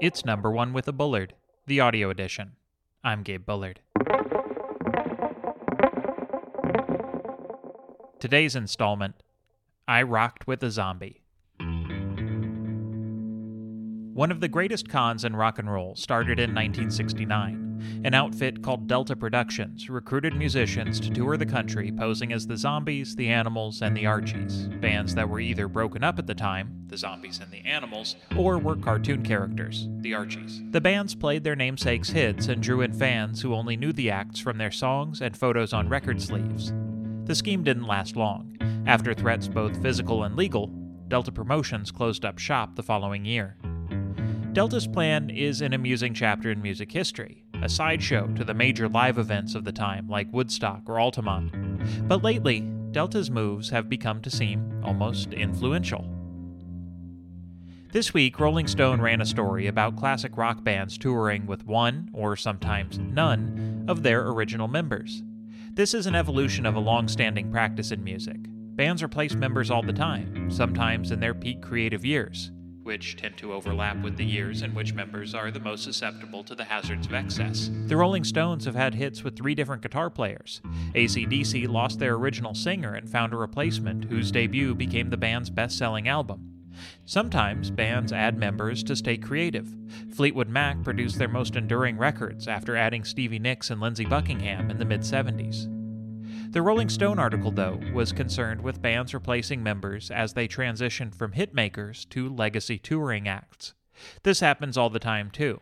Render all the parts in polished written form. It's Number One with a Bullard, the audio edition. I'm Gabe Bullard. Today's installment, I Rocked with a Zombie. One of the greatest cons in rock and roll started in 1969. An outfit called Delta Productions recruited musicians to tour the country posing as the Zombies, the Animals, and the Archies, bands that were either broken up at the time, the Zombies and the Animals, or were cartoon characters, the Archies. The bands played their namesakes' hits and drew in fans who only knew the acts from their songs and photos on record sleeves. The scheme didn't last long. After threats both physical and legal, Delta Promotions closed up shop the following year. Delta's plan is an amusing chapter in music history, a sideshow to the major live events of the time like Woodstock or Altamont. But lately, Delta's moves have become to seem almost influential. This week, Rolling Stone ran a story about classic rock bands touring with one, or sometimes none, of their original members. This is an evolution of a long-standing practice in music. Bands replace members all the time, sometimes in their peak creative years, which tend to overlap with the years in which members are the most susceptible to the hazards of excess. The Rolling Stones have had hits with 3 different guitar players. AC/DC lost their original singer and found a replacement whose debut became the band's best-selling album. Sometimes bands add members to stay creative. Fleetwood Mac produced their most enduring records after adding Stevie Nicks and Lindsey Buckingham in the mid-70s. The Rolling Stone article, though, was concerned with bands replacing members as they transitioned from hitmakers to legacy touring acts. This happens all the time, too.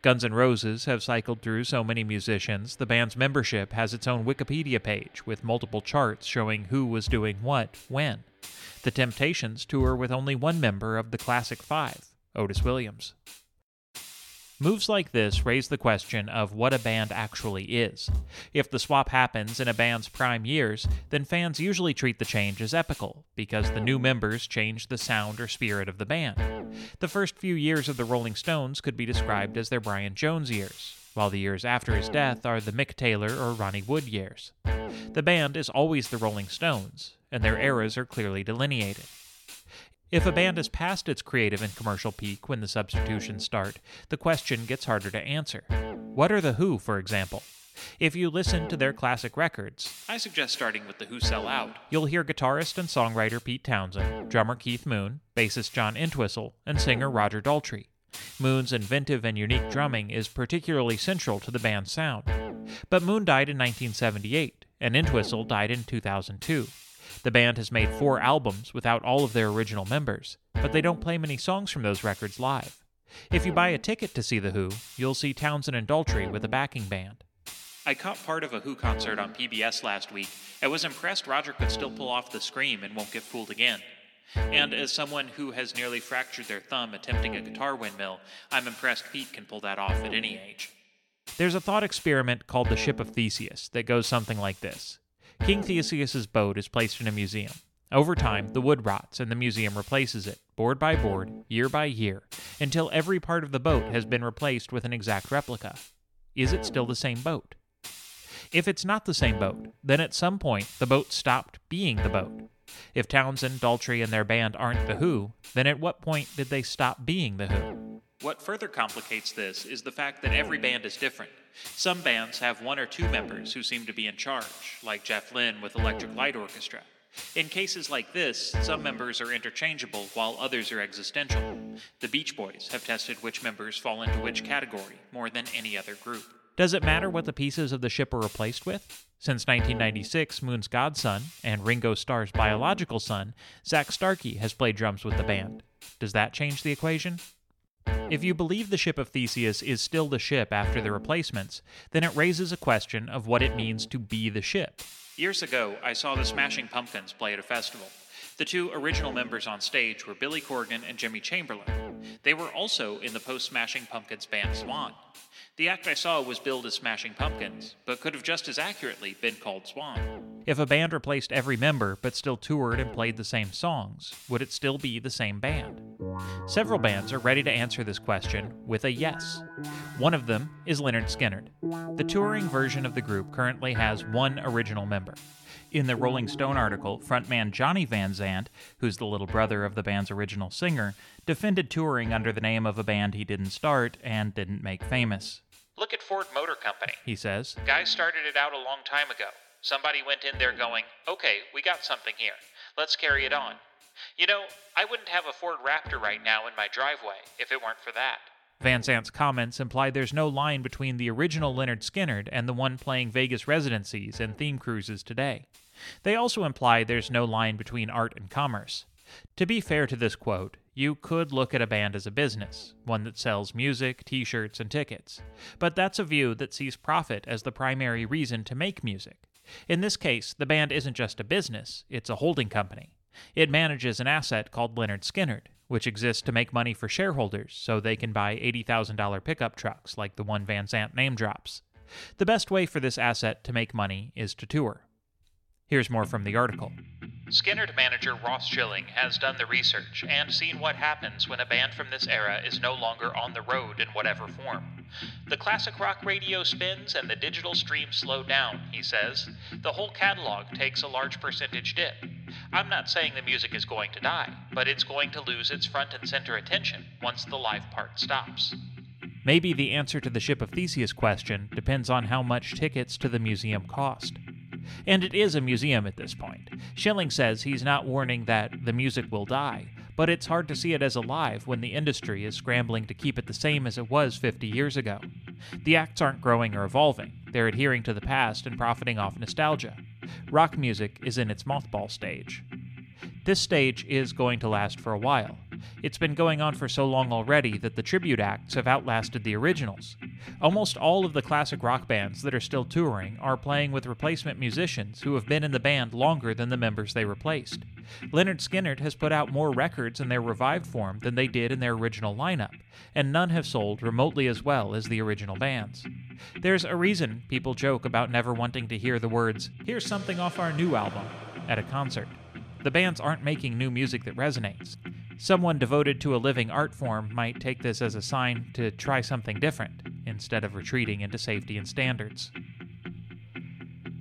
Guns N' Roses have cycled through so many musicians, the band's membership has its own Wikipedia page with multiple charts showing who was doing what, when. The Temptations tour with only one member of the classic 5, Otis Williams. Moves like this raise the question of what a band actually is. If the swap happens in a band's prime years, then fans usually treat the change as epical, because the new members change the sound or spirit of the band. The first few years of the Rolling Stones could be described as their Brian Jones years, while the years after his death are the Mick Taylor or Ronnie Wood years. The band is always the Rolling Stones, and their eras are clearly delineated. If a band is past its creative and commercial peak when the substitutions start, the question gets harder to answer. What are the Who, for example? If you listen to their classic records, I suggest starting with the Who Sell Out, you'll hear guitarist and songwriter Pete Townshend, drummer Keith Moon, bassist John Entwistle, and singer Roger Daltrey. Moon's inventive and unique drumming is particularly central to the band's sound. But Moon died in 1978, and Entwistle died in 2002. The band has made 4 albums without all of their original members, but they don't play many songs from those records live. If you buy a ticket to see The Who, you'll see Townshend and Daltrey with a backing band. I caught part of a Who concert on PBS last week and was impressed Roger could still pull off the scream and won't get fooled again. And as someone who has nearly fractured their thumb attempting a guitar windmill, I'm impressed Pete can pull that off at any age. There's a thought experiment called the Ship of Theseus that goes something like this. King Theseus's boat is placed in a museum. Over time, the wood rots and the museum replaces it, board by board, year by year, until every part of the boat has been replaced with an exact replica. Is it still the same boat? If it's not the same boat, then at some point the boat stopped being the boat. If Townshend, Daltrey, and their band aren't the Who, then at what point did they stop being the Who? What further complicates this is the fact that every band is different. Some bands have 1 or 2 members who seem to be in charge, like Jeff Lynne with Electric Light Orchestra. In cases like this, some members are interchangeable while others are existential. The Beach Boys have tested which members fall into which category more than any other group. Does it matter what the pieces of the ship are replaced with? Since 1996, Moon's godson and Ringo Starr's biological son, Zach Starkey, has played drums with the band. Does that change the equation? If you believe the Ship of Theseus is still the ship after the replacements, then it raises a question of what it means to be the ship. Years ago, I saw the Smashing Pumpkins play at a festival. The 2 original members on stage were Billy Corgan and Jimmy Chamberlain. They were also in the post-Smashing Pumpkins band Swan. The act I saw was billed as Smashing Pumpkins, but could have just as accurately been called Swan. If a band replaced every member but still toured and played the same songs, would it still be the same band? Several bands are ready to answer this question with a yes. One of them is Lynyrd Skynyrd. The touring version of the group currently has 1 original member. In the Rolling Stone article, frontman Johnny Van Zandt, who's the little brother of the band's original singer, defended touring under the name of a band he didn't start and didn't make famous. Look at Ford Motor Company, he says. Guys started it out a long time ago. Somebody went in there going, okay, we got something here. Let's carry it on. You know, I wouldn't have a Ford Raptor right now in my driveway if it weren't for that. Van Zandt's comments imply there's no line between the original Lynyrd Skynyrd and the one playing Vegas residencies and theme cruises today. They also imply there's no line between art and commerce. To be fair to this quote, you could look at a band as a business, one that sells music, t-shirts, and tickets. But that's a view that sees profit as the primary reason to make music. In this case, the band isn't just a business, it's a holding company. It manages an asset called Lynyrd Skynyrd, which exists to make money for shareholders so they can buy $80,000 pickup trucks like the one Van Zandt name drops. The best way for this asset to make money is to tour. Here's more from the article. Skynyrd manager Ross Schilling has done the research and seen what happens when a band from this era is no longer on the road in whatever form. The classic rock radio spins and the digital streams slow down, he says. The whole catalog takes a large percentage dip. I'm not saying the music is going to die, but it's going to lose its front and center attention once the live part stops. Maybe the answer to the Ship of Theseus question depends on how much tickets to the museum cost. And it is a museum at this point. Schilling says he's not warning that the music will die, but it's hard to see it as alive when the industry is scrambling to keep it the same as it was 50 years ago. The acts aren't growing or evolving. They're adhering to the past and profiting off nostalgia. Rock music is in its mothball stage. This stage is going to last for a while. It's been going on for so long already that the tribute acts have outlasted the originals. Almost all of the classic rock bands that are still touring are playing with replacement musicians who have been in the band longer than the members they replaced. Lynyrd Skynyrd has put out more records in their revived form than they did in their original lineup, and none have sold remotely as well as the original bands. There's a reason people joke about never wanting to hear the words, "Here's something off our new album," at a concert. The bands aren't making new music that resonates. Someone devoted to a living art form might take this as a sign to try something different, instead of retreating into safety and standards.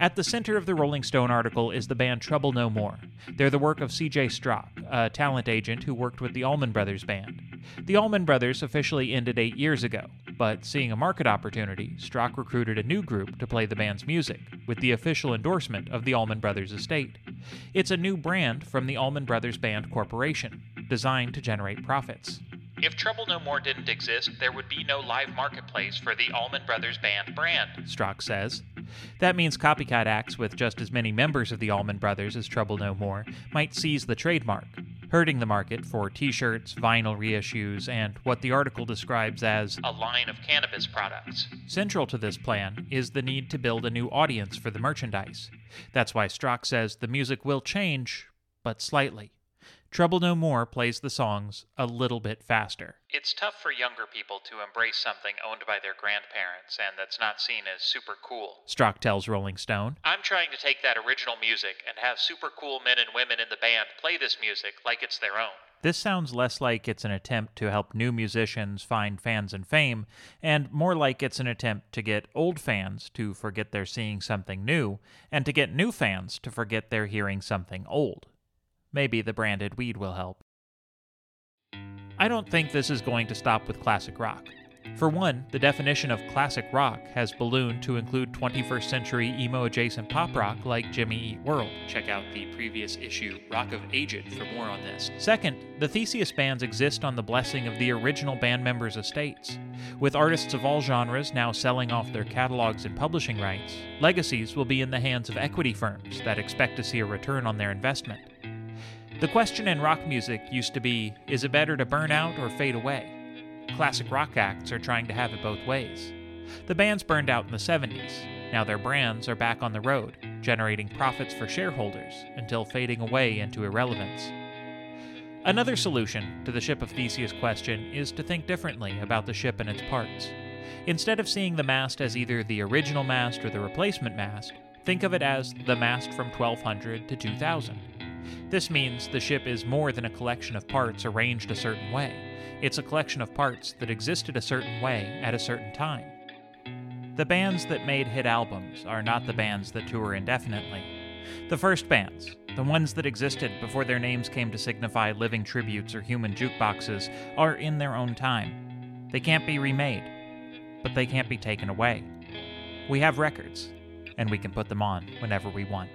At the center of the Rolling Stone article is the band Trouble No More. They're the work of C.J. Strock, a talent agent who worked with the Allman Brothers Band. The Allman Brothers officially ended 8 years ago, but seeing a market opportunity, Strock recruited a new group to play the band's music, with the official endorsement of the Allman Brothers estate. It's a new brand from the Allman Brothers Band Corporation, designed to generate profits. If Trouble No More didn't exist, there would be no live marketplace for the Allman Brothers Band brand, Strock says. That means copycat acts with just as many members of the Allman Brothers as Trouble No More might seize the trademark, hurting the market for t-shirts, vinyl reissues, and what the article describes as a line of cannabis products. Central to this plan is the need to build a new audience for the merchandise. That's why Strock says the music will change, but slightly. Trouble No More plays the songs a little bit faster. It's tough for younger people to embrace something owned by their grandparents and that's not seen as super cool, Strock tells Rolling Stone. I'm trying to take that original music and have super cool men and women in the band play this music like it's their own. This sounds less like it's an attempt to help new musicians find fans and fame, and more like it's an attempt to get old fans to forget they're seeing something new, and to get new fans to forget they're hearing something old. Maybe the branded weed will help. I don't think this is going to stop with classic rock. For one, the definition of classic rock has ballooned to include 21st century emo-adjacent pop rock like Jimmy Eat World. Check out the previous issue, Rock of Ages, for more on this. Second, the Theseus bands exist on the blessing of the original band members' estates. With artists of all genres now selling off their catalogs and publishing rights, legacies will be in the hands of equity firms that expect to see a return on their investment. The question in rock music used to be, is it better to burn out or fade away? Classic rock acts are trying to have it both ways. The bands burned out in the 70s. Now their brands are back on the road, generating profits for shareholders until fading away into irrelevance. Another solution to the Ship of Theseus question is to think differently about the ship and its parts. Instead of seeing the mast as either the original mast or the replacement mast, think of it as the mast from 1200 to 2000. This means the ship is more than a collection of parts arranged a certain way. It's a collection of parts that existed a certain way at a certain time. The bands that made hit albums are not the bands that tour indefinitely. The first bands, the ones that existed before their names came to signify living tributes or human jukeboxes, are in their own time. They can't be remade, but they can't be taken away. We have records, and we can put them on whenever we want.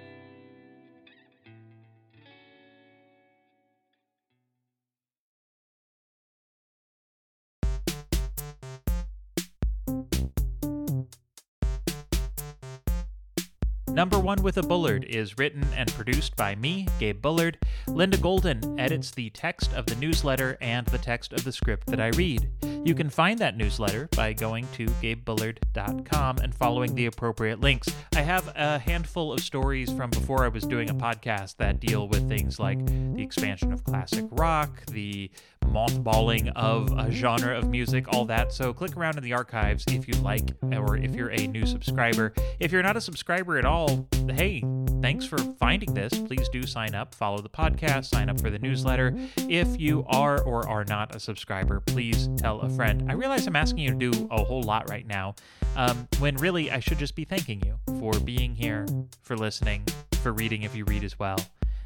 Number One with a Bullard is written and produced by me, Gabe Bullard. Linda Golden edits the text of the newsletter and the text of the script that I read. You can find that newsletter by going to gabebullard.com and following the appropriate links. I have a handful of stories from before I was doing a podcast that deal with things like the expansion of classic rock, the mothballing of a genre of music, all that. So click around in the archives if you like, or if you're a new subscriber. If you're not a subscriber at all, hey, thanks for finding this. Please do sign up, follow the podcast, sign up for the newsletter. If you are or are not a subscriber, please tell a friend. I realize I'm asking you to do a whole lot right now, when really I should just be thanking you for being here, for listening, for reading if you read as well.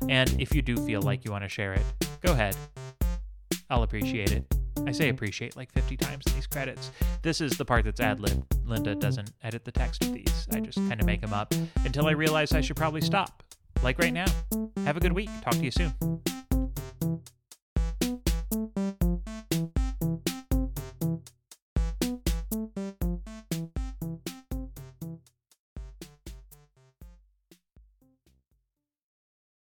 And if you do feel like you want to share it, go ahead. I'll appreciate it. I say appreciate like 50 times in these credits. This is the part that's ad-lib. Linda doesn't edit the text of these. I just kind of make them up until I realize I should probably stop. Like right now. Have a good week. Talk to you soon.